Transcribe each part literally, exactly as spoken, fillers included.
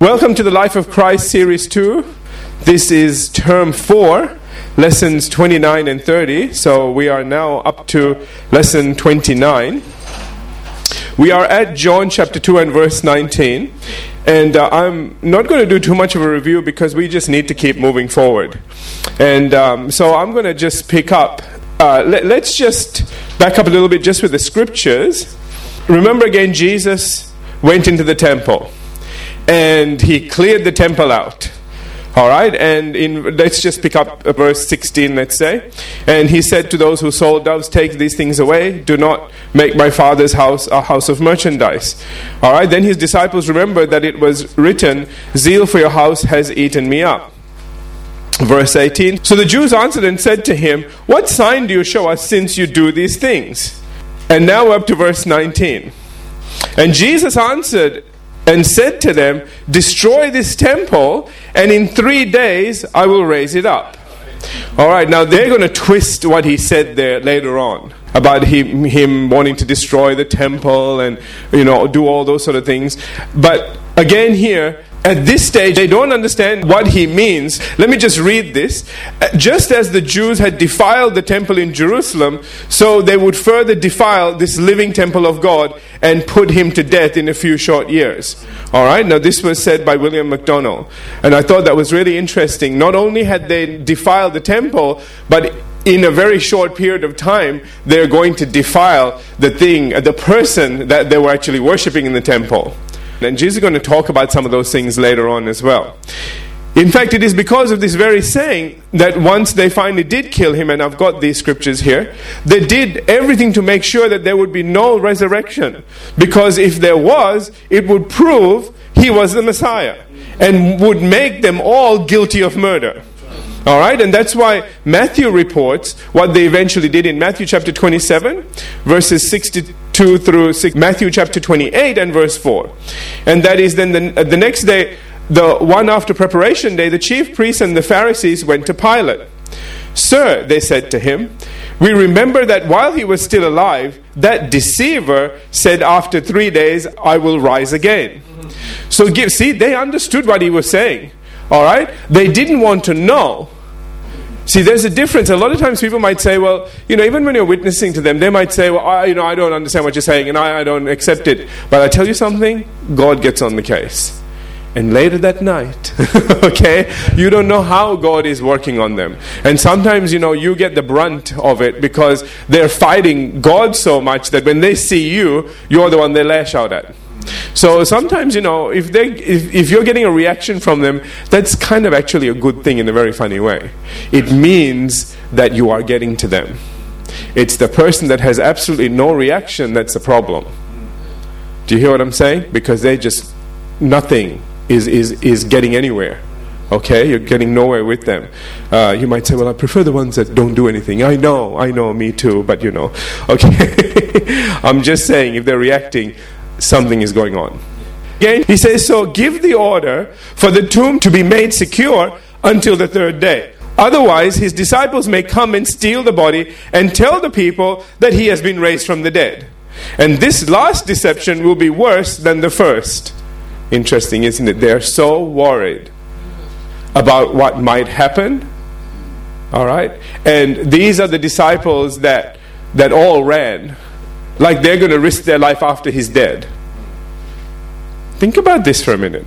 Welcome to the Life of Christ Series two. This is Term four, Lessons twenty-nine and thirty. So we are now up to Lesson twenty-nine. We are at John chapter two and verse nineteen. And uh, I'm not going to do too much of a review because we just need to keep moving forward. And um, so I'm going to just pick up. Uh, let, let's just back up a little bit just with the scriptures. Remember again, Jesus went into the temple. And he cleared the temple out. All right, and in, let's just pick up verse sixteen, let's say. And he said to those who sold doves, take these things away. Do not make my Father's house a house of merchandise. All right, then his disciples remembered that it was written, zeal for your house has eaten me up. Verse eighteen, so the Jews answered and said to him, what sign do you show us since you do these things? And now we're up to verse nineteen. And Jesus answered and said to them, destroy this temple, and in three days I will raise it up. Alright, now they're going to twist what he said there later on, about him, him wanting to destroy the temple and, you know, do all those sort of things. But again here, at this stage, they don't understand what he means. Let me just read this. Just as the Jews had defiled the temple in Jerusalem, so they would further defile this living temple of God and put him to death in a few short years. All right, now this was said by William MacDonald. And I thought that was really interesting. Not only had they defiled the temple, but in a very short period of time, they're going to defile the thing, the person that they were actually worshipping in the temple. And Jesus is going to talk about some of those things later on as well. In fact, it is because of this very saying that once they finally did kill him, and I've got these scriptures here, they did everything to make sure that there would be no resurrection. Because if there was, it would prove he was the Messiah and would make them all guilty of murder. All right, and that's why Matthew reports what they eventually did in Matthew chapter twenty-seven, verses sixty-two through six, Matthew chapter twenty-eight and verse four. And that is then the, the next day, the one after preparation day, the chief priests and the Pharisees went to Pilate. Sir, they said to him, we remember that while he was still alive, that deceiver said, after three days I will rise again. Mm-hmm. So give, see, they understood what he was saying. All right? They didn't want to know. See, there's a difference. A lot of times people might say, well, you know, even when you're witnessing to them, they might say, well, I, you know, I don't understand what you're saying and I, I don't accept it. But I tell you something, God gets on the case. And later that night, okay, you don't know how God is working on them. And sometimes, you know, you get the brunt of it because they're fighting God so much that when they see you, you're the one they lash out at. So sometimes, you know, if they if, if you're getting a reaction from them, that's kind of actually a good thing in a very funny way. It means that you are getting to them. It's the person that has absolutely no reaction that's the problem. Do you hear what I'm saying? Because they just, nothing is, is, is getting anywhere. Okay, you're getting nowhere with them. Uh, you might say, well, I prefer the ones that don't do anything. I know, I know, me too, but you know. Okay, I'm just saying, if they're reacting, something is going on. Again, he says, so give the order for the tomb to be made secure until the third day. Otherwise, his disciples may come and steal the body and tell the people that he has been raised from the dead. And this last deception will be worse than the first. Interesting, isn't it? They are so worried about what might happen. All right? And these are the disciples that, that all ran. Like they're going to risk their life after he's dead. Think about this for a minute.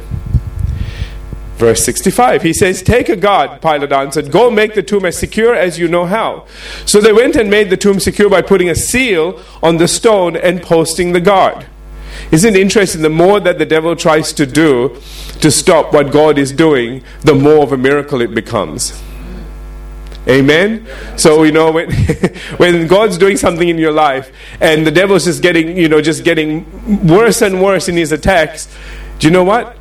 Verse sixty-five, he says, take a guard, Pilate answered, go make the tomb as secure as you know how. So they went and made the tomb secure by putting a seal on the stone and posting the guard. Isn't it interesting, the more that the devil tries to do to stop what God is doing, the more of a miracle it becomes. Amen? So, you know, when, when God's doing something in your life and the devil's just getting, you know, just getting worse and worse in his attacks, do you know what?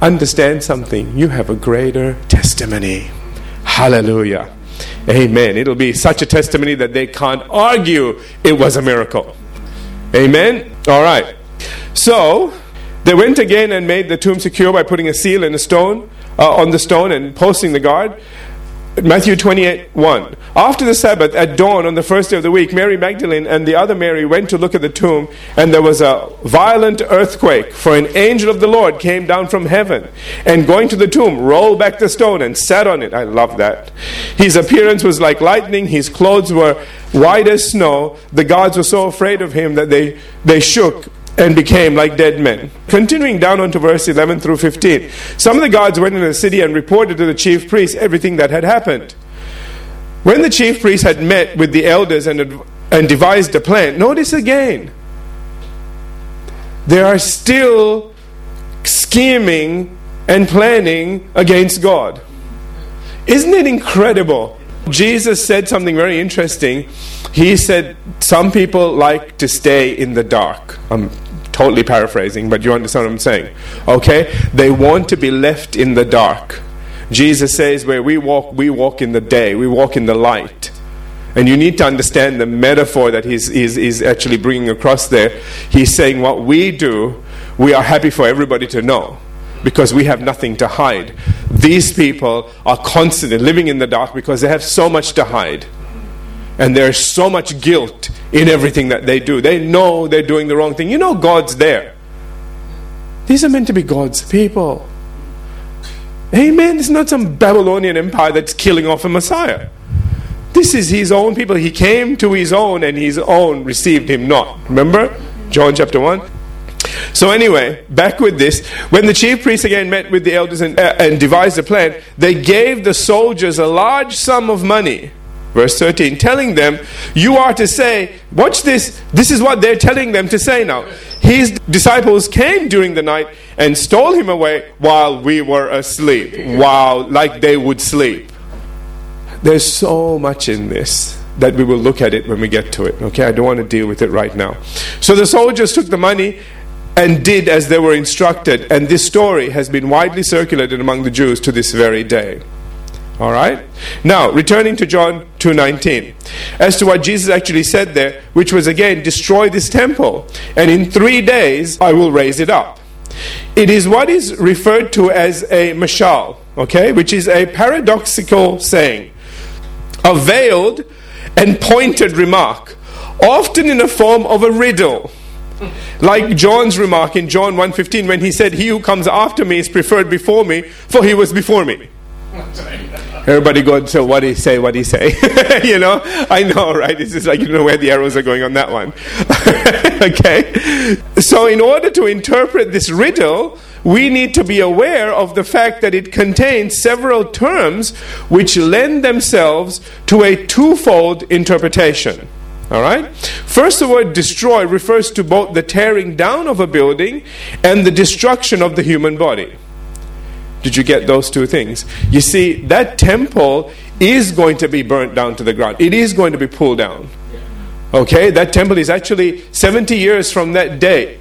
Understand something. You have a greater testimony. Hallelujah. Amen. It'll be such a testimony that they can't argue it was a miracle. Amen? All right. So, they went again and made the tomb secure by putting a seal and a stone uh, on the stone and posting the guard. Matthew twenty-eight one. After the Sabbath, at dawn on the first day of the week, Mary Magdalene and the other Mary went to look at the tomb, and there was a violent earthquake, for an angel of the Lord came down from heaven, and going to the tomb, rolled back the stone and sat on it. I love that. His appearance was like lightning, his clothes were white as snow. The guards were so afraid of him that they, they shook and became like dead men. Continuing down onto verse eleven through fifteen. Some of the guards went into the city and reported to the chief priests everything that had happened. When the chief priests had met with the elders and, and devised a plan, notice again, they are still scheming and planning against God. Isn't it incredible? Jesus said something very interesting. He said, some people like to stay in the dark. I'm totally paraphrasing, but you understand what I'm saying. Okay? They want to be left in the dark. Jesus says, where we walk, we walk in the day. We walk in the light. And you need to understand the metaphor that he's, he's, he's actually bringing across there. He's saying, what we do, we are happy for everybody to know, because we have nothing to hide. These people are constantly living in the dark because they have so much to hide. And there's so much guilt in everything that they do. They know they're doing the wrong thing. You know God's there. These are meant to be God's people. Amen. It's not some Babylonian empire that's killing off a Messiah. This is his own people. He came to his own and his own received him not. Remember? John chapter one. So anyway, back with this. When the chief priests again met with the elders and, uh, and devised a plan, they gave the soldiers a large sum of money. Verse thirteen, telling them, you are to say, watch this, this is what they're telling them to say now. His disciples came during the night and stole him away while we were asleep. Wow, like they would sleep. There's so much in this that we will look at it when we get to it. Okay, I don't want to deal with it right now. So the soldiers took the money and did as they were instructed. And this story has been widely circulated among the Jews to this very day. Alright? Now, returning to John two nineteen. As to what Jesus actually said there, which was again, destroy this temple, and in three days I will raise it up. It is what is referred to as a mashal, okay? Which is a paradoxical saying. A veiled and pointed remark, often in the form of a riddle. Like John's remark in John one fifteen when he said, he who comes after me is preferred before me, for he was before me. Everybody go, so what he say, what he say? You know, I know, right? It's just like, you know where the arrows are going on that one. Okay? So in order to interpret this riddle, we need to be aware of the fact that it contains several terms which lend themselves to a twofold interpretation. Alright? First, the word destroy refers to both the tearing down of a building and the destruction of the human body. Did you get those two things? You see, that temple is going to be burnt down to the ground. It is going to be pulled down. Okay? That temple is actually seventy years from that day.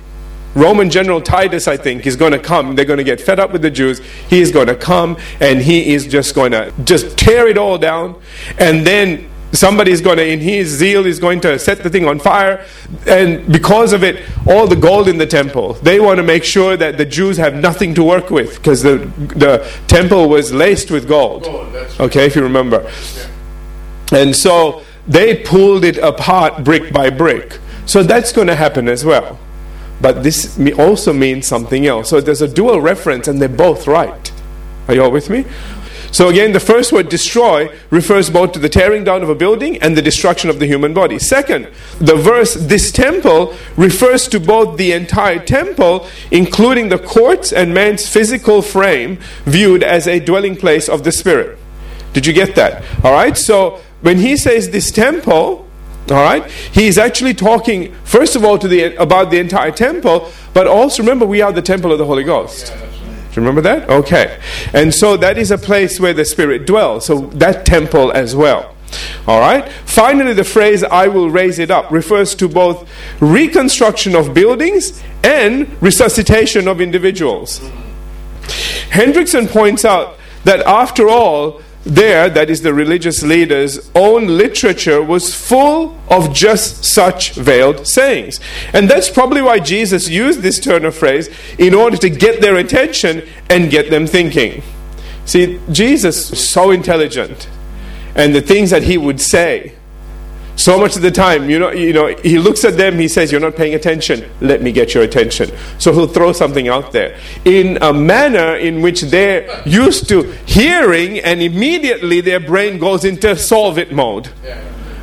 Roman general Titus, I think, is going to come. They're going to get fed up with the Jews. He is going to come and he is just going to just tear it all down. And then somebody is going to, in his zeal, is going to set the thing on fire. And because of it, all the gold in the temple. They want to make sure that the Jews have nothing to work with. Because the the temple was laced with gold. Okay, if you remember. And so they pulled it apart brick by brick. So that's going to happen as well. But this also means something else. So there's a dual reference and they're both right. Are you all with me? So again, the first word, destroy, refers both to the tearing down of a building and the destruction of the human body. Second, the verse, this temple, refers to both the entire temple, including the courts and man's physical frame, viewed as a dwelling place of the Spirit. Did you get that? Alright, so when he says this temple, alright, he is actually talking, first of all, to the about the entire temple, but also remember, we are the temple of the Holy Ghost. Do you remember that? Okay. And so that is a place where the Spirit dwells. So that temple as well. Alright. Finally, the phrase, I will raise it up, refers to both reconstruction of buildings and resuscitation of individuals. Hendriksen points out that after all, there, that is the religious leaders' own literature, was full of just such veiled sayings. And that's probably why Jesus used this turn of phrase in order to get their attention and get them thinking. See, Jesus was so intelligent. and the things that he would say. So much of the time, you know, you know, he looks at them, he says, "You're not paying attention. Let me get your attention." So he'll throw something out there in a manner in which they're used to hearing, and immediately their brain goes into solve it mode. Yeah.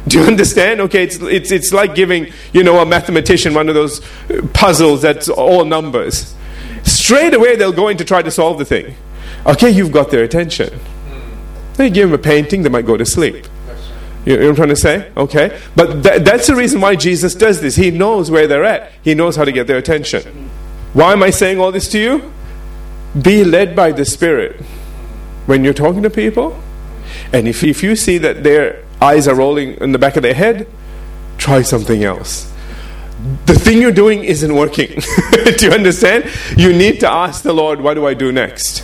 Do you understand? Okay, it's it's it's like giving, you know, a mathematician one of those puzzles that's all numbers. Straight away they'll go in to try to solve the thing. Okay, you've got their attention. Then you give them a painting, they might go to sleep. You know what I'm trying to say? Okay. But th- that's the reason why Jesus does this. He knows where they're at. He knows how to get their attention. Why am I saying all this to you? Be led by the Spirit when you're talking to people. And if, if you see that their eyes are rolling in the back of their head, try something else. The thing you're doing isn't working. Do you understand? You need to ask the Lord, what do I do next?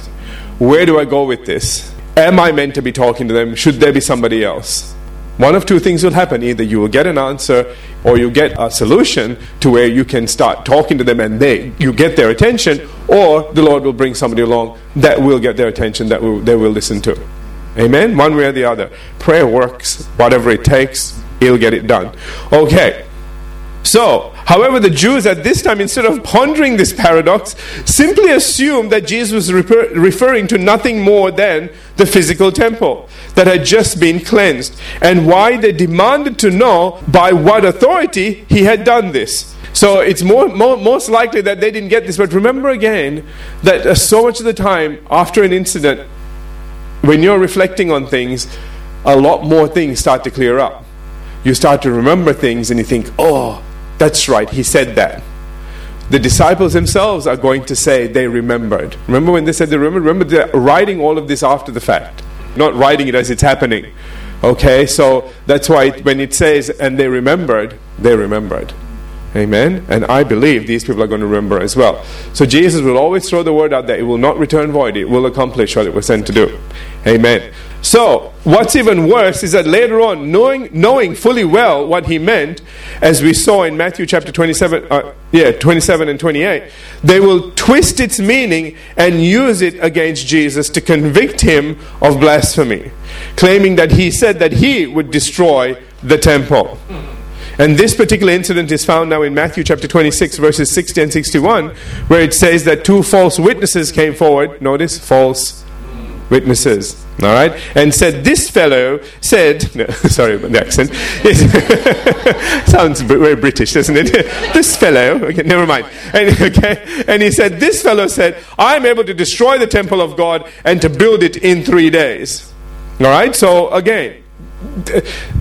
Where do I go with this? Am I meant to be talking to them? Should there be somebody else? One of two things will happen. Either you will get an answer, or you get a solution to where you can start talking to them and they you get their attention, or the Lord will bring somebody along that will get their attention, that will, they will listen to. Amen? One way or the other. Prayer works. Whatever it takes, he'll get it done. Okay. So, however, the Jews at this time, instead of pondering this paradox, simply assumed that Jesus was refer- referring to nothing more than the physical temple that had just been cleansed, and why they demanded to know by what authority he had done this. So it's more, more most likely that they didn't get this. But remember again that uh, so much of the time after an incident, when you're reflecting on things, a lot more things start to clear up. You start to remember things and you think, oh, that's right, he said that. The disciples themselves are going to say they remembered. Remember when they said they remembered? Remember, they're writing all of this after the fact. Not writing it as it's happening. Okay, so that's why it, when it says, and they remembered, they remembered. Amen? And I believe these people are going to remember as well. So Jesus will always throw the word out there. It will not return void. It will accomplish what it was sent to do. Amen. So, what's even worse is that later on, knowing knowing fully well what he meant, as we saw in Matthew chapter twenty-seven, uh, yeah, twenty-seven and twenty-eight, they will twist its meaning and use it against Jesus to convict him of blasphemy, claiming that he said that he would destroy the temple. And this particular incident is found now in Matthew chapter twenty-six, verses sixty and sixty-one, where it says that two false witnesses came forward. Notice, false witnesses. All right, and said, "This fellow said," no, sorry about the accent. Sounds very British, doesn't it? This fellow. Okay, never mind. And, okay, and he said, "This fellow said, I'm able to destroy the temple of God and to build it in three days." All right. So again,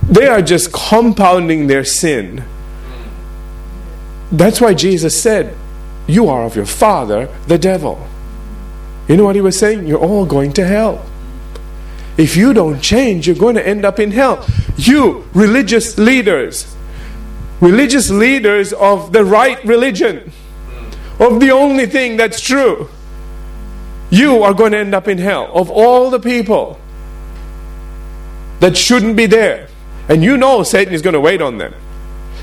they are just compounding their sin. That's why Jesus said, "You are of your father, the devil." You know what he was saying? You're all going to hell. If you don't change, you're going to end up in hell. You, religious leaders, religious leaders of the right religion, of the only thing that's true, you are going to end up in hell. Of all the people that shouldn't be there. And you know Satan is going to wait on them.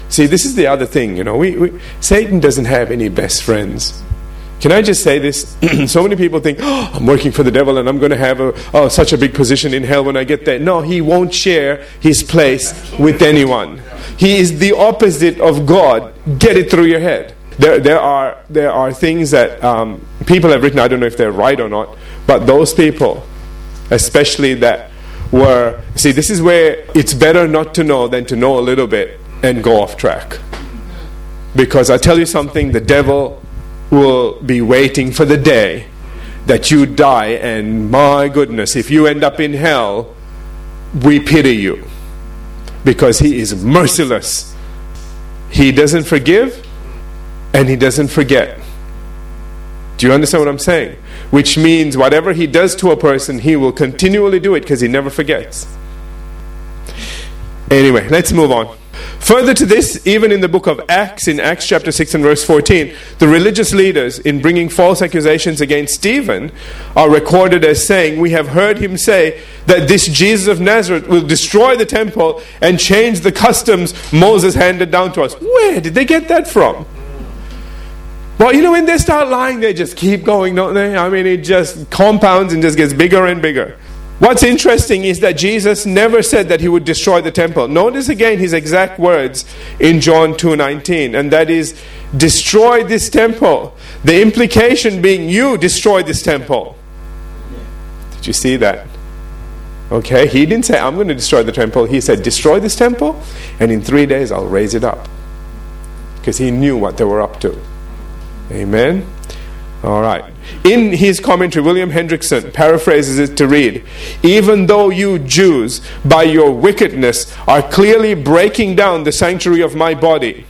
See, this is the other thing, you know. We, we Satan doesn't have any best friends. Can I just say this? So many people think, oh, I'm working for the devil and I'm going to have a, oh, such a big position in hell when I get there. No, he won't share his place with anyone. He is the opposite of God. Get it through your head. There, there are there are things that um, people have written, I don't know if they're right or not, but those people, especially that were... See, this is where it's better not to know than to know a little bit and go off track. Because I tell you something, the devil will be waiting for the day that you die, and my goodness, if you end up in hell, we pity you, because he is merciless. He doesn't forgive and he doesn't forget. Do you understand what I'm saying? Which means whatever he does to a person, he will continually do it, because he never forgets. Anyway, let's move on. Further to this, even in the book of Acts, in Acts chapter six and verse fourteen, the religious leaders, in bringing false accusations against Stephen, are recorded as saying, "We have heard him say that this Jesus of Nazareth will destroy the temple and change the customs Moses handed down to us." Where did they get that from? Well, you know, when they start lying, they just keep going, don't they? I mean, it just compounds and just gets bigger and bigger. What's interesting is that Jesus never said that he would destroy the temple. Notice again his exact words in John two nineteen, and that is, destroy this temple. The implication being, you destroy this temple. Did you see that? Okay, he didn't say, I'm going to destroy the temple. He said, destroy this temple, and in three days I'll raise it up. Because he knew what they were up to. Amen? Alright. In his commentary, William Hendriksen paraphrases it to read, even though you Jews, by your wickedness, are clearly breaking down the sanctuary of my body,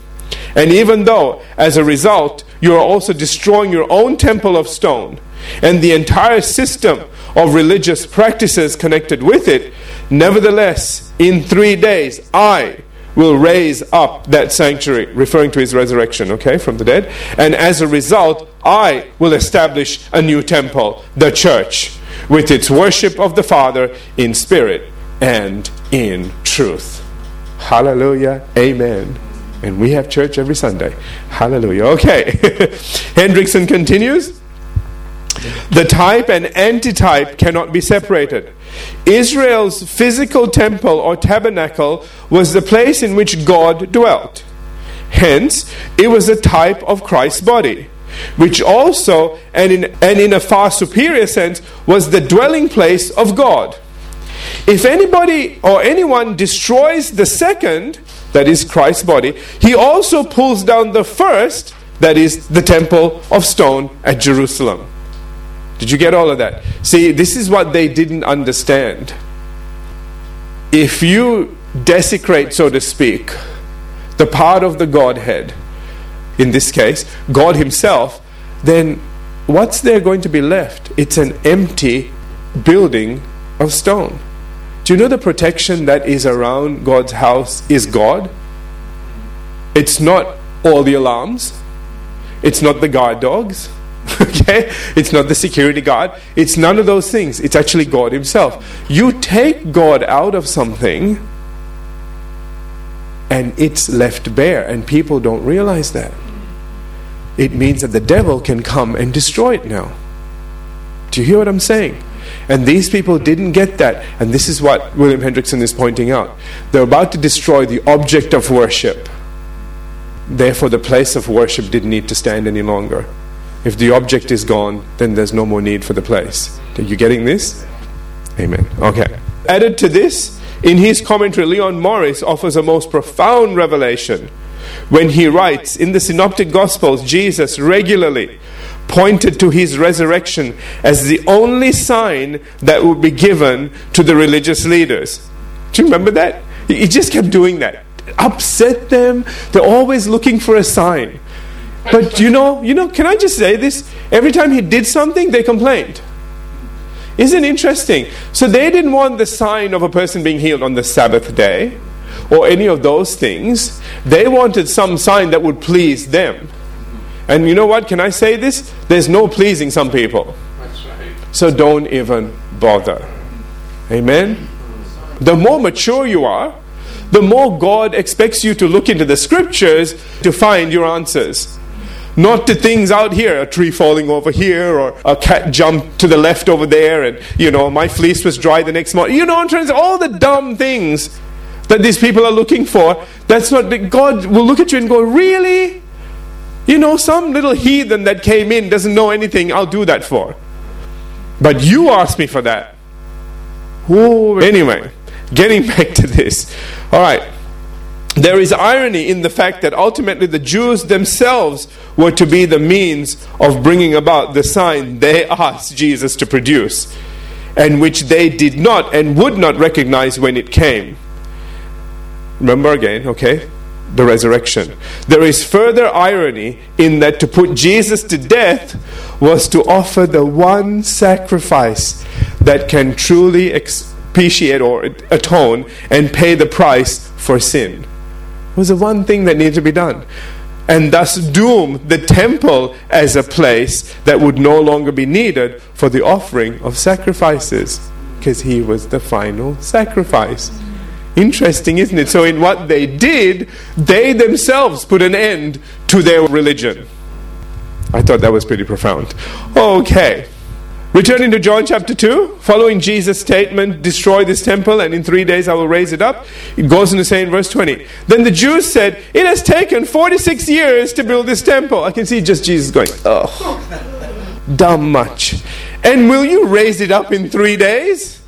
and even though, as a result, you are also destroying your own temple of stone, and the entire system of religious practices connected with it, nevertheless, in three days, I will raise up that sanctuary, referring to his resurrection, okay, from the dead. And as a result, I will establish a new temple, the church, with its worship of the Father in spirit and in truth. Hallelujah. Amen. And we have church every Sunday. Hallelujah. Okay. Hendriksen continues. The type and antitype cannot be separated. Israel's physical temple or tabernacle was the place in which God dwelt. Hence, it was a type of Christ's body, which also, and in, and in a far superior sense, was the dwelling place of God. If anybody or anyone destroys the second, that is Christ's body, he also pulls down the first, that is the temple of stone at Jerusalem. Did you get all of that? See, this is what they didn't understand. If you desecrate, so to speak, the part of the Godhead, in this case, God Himself, then what's there going to be left? It's an empty building of stone. Do you know the protection that is around God's house is God? It's not all the alarms. It's not the guard dogs. Okay, it's not the security guard. It's none of those things. It's actually God Himself. You take God out of something and it's left bare, and people don't realize that. It means that the devil can come and destroy it now. Do you hear what I'm saying? And these people didn't get that. And this is what William Hendriksen is pointing out. They're about to destroy the object of worship. Therefore, the place of worship didn't need to stand any longer. If the object is gone, then there's no more need for the place. Are you getting this? Amen. Okay. Added to this, in his commentary, Leon Morris offers a most profound revelation when he writes, in the Synoptic Gospels, Jesus regularly pointed to his resurrection as the only sign that would be given to the religious leaders. Do you remember that? He just kept doing that. Upset them. They're always looking for a sign. But you know, you know, can I just say this? Every time he did something, they complained. Isn't it interesting? So they didn't want the sign of a person being healed on the Sabbath day, or any of those things. They wanted some sign that would please them. And you know what? Can I say this? There's no pleasing some people. That's right. So don't even bother. Amen? The more mature you are, the more God expects you to look into the scriptures to find your answers. Not to things out here, a tree falling over here, or a cat jumped to the left over there, and, you know, my fleece was dry the next morning. You know, in terms of all the dumb things that these people are looking for, that's not, God will look at you and go, really? You know, some little heathen that came in doesn't know anything, I'll do that for. But you asked me for that. Ooh, anyway, getting back to this. All right. There is irony in the fact that ultimately the Jews themselves were to be the means of bringing about the sign they asked Jesus to produce, and which they did not and would not recognize when it came. Remember again, okay, the resurrection. There is further irony in that to put Jesus to death was to offer the one sacrifice that can truly expiate or atone and pay the price for sin. Was the one thing that needed to be done, and thus doom the temple as a place that would no longer be needed for the offering of sacrifices, because he was the final sacrifice. Interesting, isn't it? So in what they did, they themselves put an end to their religion. I thought that was pretty profound. Okay. Returning to John chapter two, following Jesus' statement, destroy this temple and in three days I will raise it up. It goes on to say in verse twenty, then the Jews said, it has taken forty-six years to build this temple. I can see just Jesus going, oh, dumb much. And will you raise it up in three days?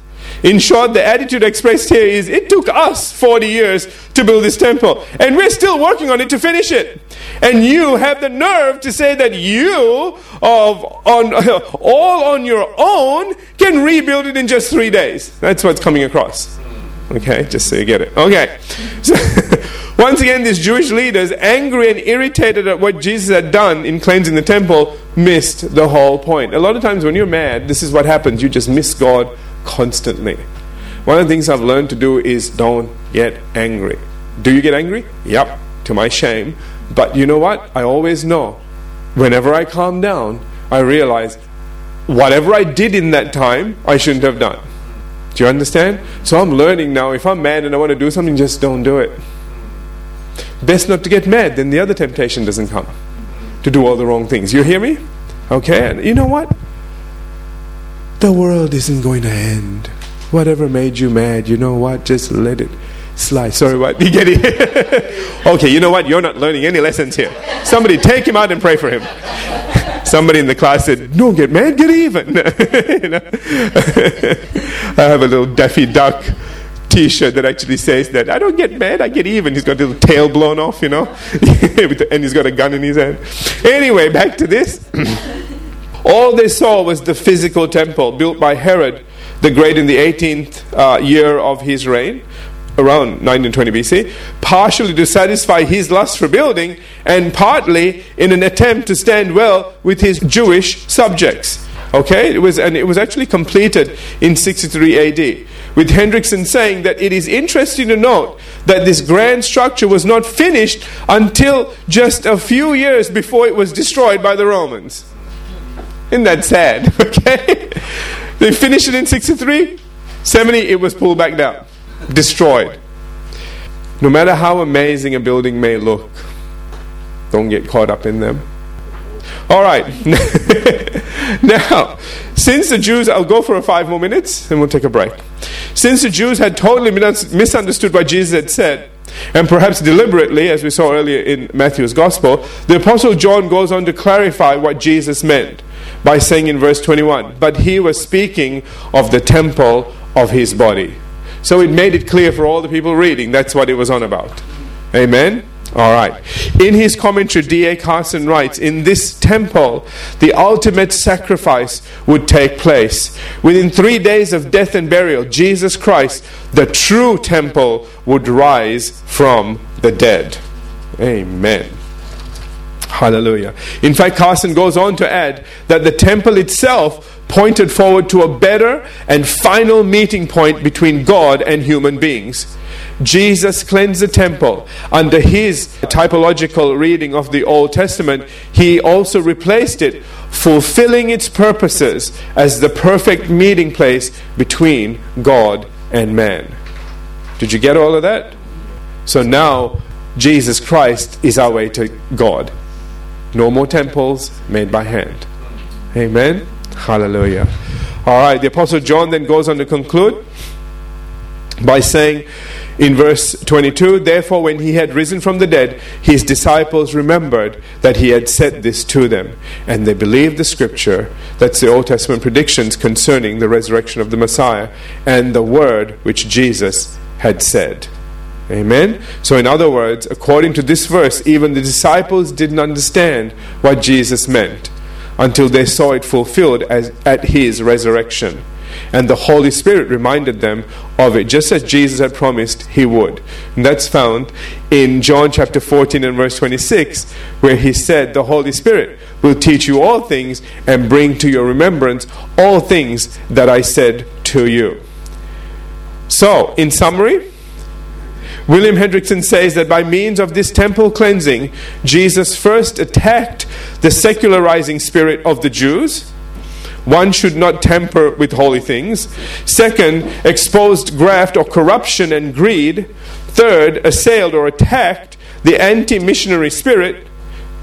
In short, the attitude expressed here is, it took us forty years to build this temple, and we're still working on it to finish it. And you have the nerve to say that you, of on all on your own, can rebuild it in just three days. That's what's coming across. Okay, just so you get it. Okay. So, once again, these Jewish leaders, angry and irritated at what Jesus had done in cleansing the temple, missed the whole point. A lot of times when you're mad, this is what happens. You just miss God constantly. One of the things I've learned to do is don't get angry. Do you get angry? Yep, to my shame. But you know what? I always know. Whenever I calm down, I realize whatever I did in that time, I shouldn't have done. Do you understand? So I'm learning now, if I'm mad and I want to do something, just don't do it. Best not to get mad, then the other temptation doesn't come to do all the wrong things. You hear me? Okay, and you know what? The world isn't going to end. Whatever made you mad, you know what? Just let it slide. Sorry, what? You get it? Okay, you know what? You're not learning any lessons here. Somebody take him out and pray for him. Somebody in the class said, don't get mad, get even. You know? I have a little Daffy Duck T-shirt that actually says that. I don't get mad, I get even. He's got a little tail blown off, you know. And he's got a gun in his hand. Anyway, back to this. All they saw was the physical temple built by Herod the Great in the eighteenth uh, year of his reign, around nineteen twenty B C, partially to satisfy his lust for building and partly in an attempt to stand well with his Jewish subjects. Okay, it was, and it was actually completed in sixty-three A D, with Hendriksen saying that it is interesting to note that this grand structure was not finished until just a few years before it was destroyed by the Romans. Isn't that sad? Okay, they finished it in sixty-three, seventy it was pulled back down, destroyed. No matter how amazing a building may look, don't get caught up in them. Alright, now, since the Jews, I'll go for five more minutes and we'll take a break. Since the Jews had totally misunderstood what Jesus had said, and perhaps deliberately, as we saw earlier in Matthew's Gospel, the Apostle John goes on to clarify what Jesus meant by saying in verse twenty-one, but he was speaking of the temple of his body. So it made it clear for all the people reading, that's what it was on about. Amen? Alright. In his commentary, D A Carson writes, in this temple, the ultimate sacrifice would take place. Within three days of death and burial, Jesus Christ, the true temple, would rise from the dead. Amen. Hallelujah. In fact, Carson goes on to add that the temple itself pointed forward to a better and final meeting point between God and human beings. Jesus cleansed the temple. Under his typological reading of the Old Testament, he also replaced it, fulfilling its purposes as the perfect meeting place between God and man. Did you get all of that? So now, Jesus Christ is our way to God. No more temples made by hand. Amen? Hallelujah. Alright, the Apostle John then goes on to conclude by saying in verse twenty-two, therefore when he had risen from the dead, his disciples remembered that he had said this to them, and they believed the scripture, that's the Old Testament predictions concerning the resurrection of the Messiah, and the word which Jesus had said. Amen. So in other words, according to this verse, even the disciples didn't understand what Jesus meant until they saw it fulfilled as at his resurrection. And the Holy Spirit reminded them of it, just as Jesus had promised he would. And that's found in John chapter fourteen and verse twenty-six, where he said, the Holy Spirit will teach you all things and bring to your remembrance all things that I said to you. So, in summary, William Hendriksen says that by means of this temple cleansing, Jesus first attacked the secularizing spirit of the Jews. One should not tamper with holy things. Second, exposed graft or corruption and greed. Third, assailed or attacked the anti-missionary spirit.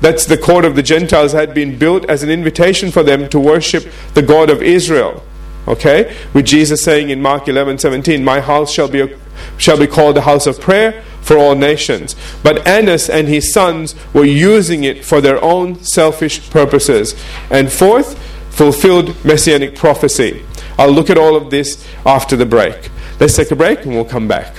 that's the court of the Gentiles, had been built as an invitation for them to worship the God of Israel. Okay? With Jesus saying in Mark eleven seventeen, "My house shall be a, shall be called a house of prayer for all nations." But Annas and his sons were using it for their own selfish purposes. And fourth, fulfilled messianic prophecy. I'll look at all of this after the break. Let's take a break and we'll come back.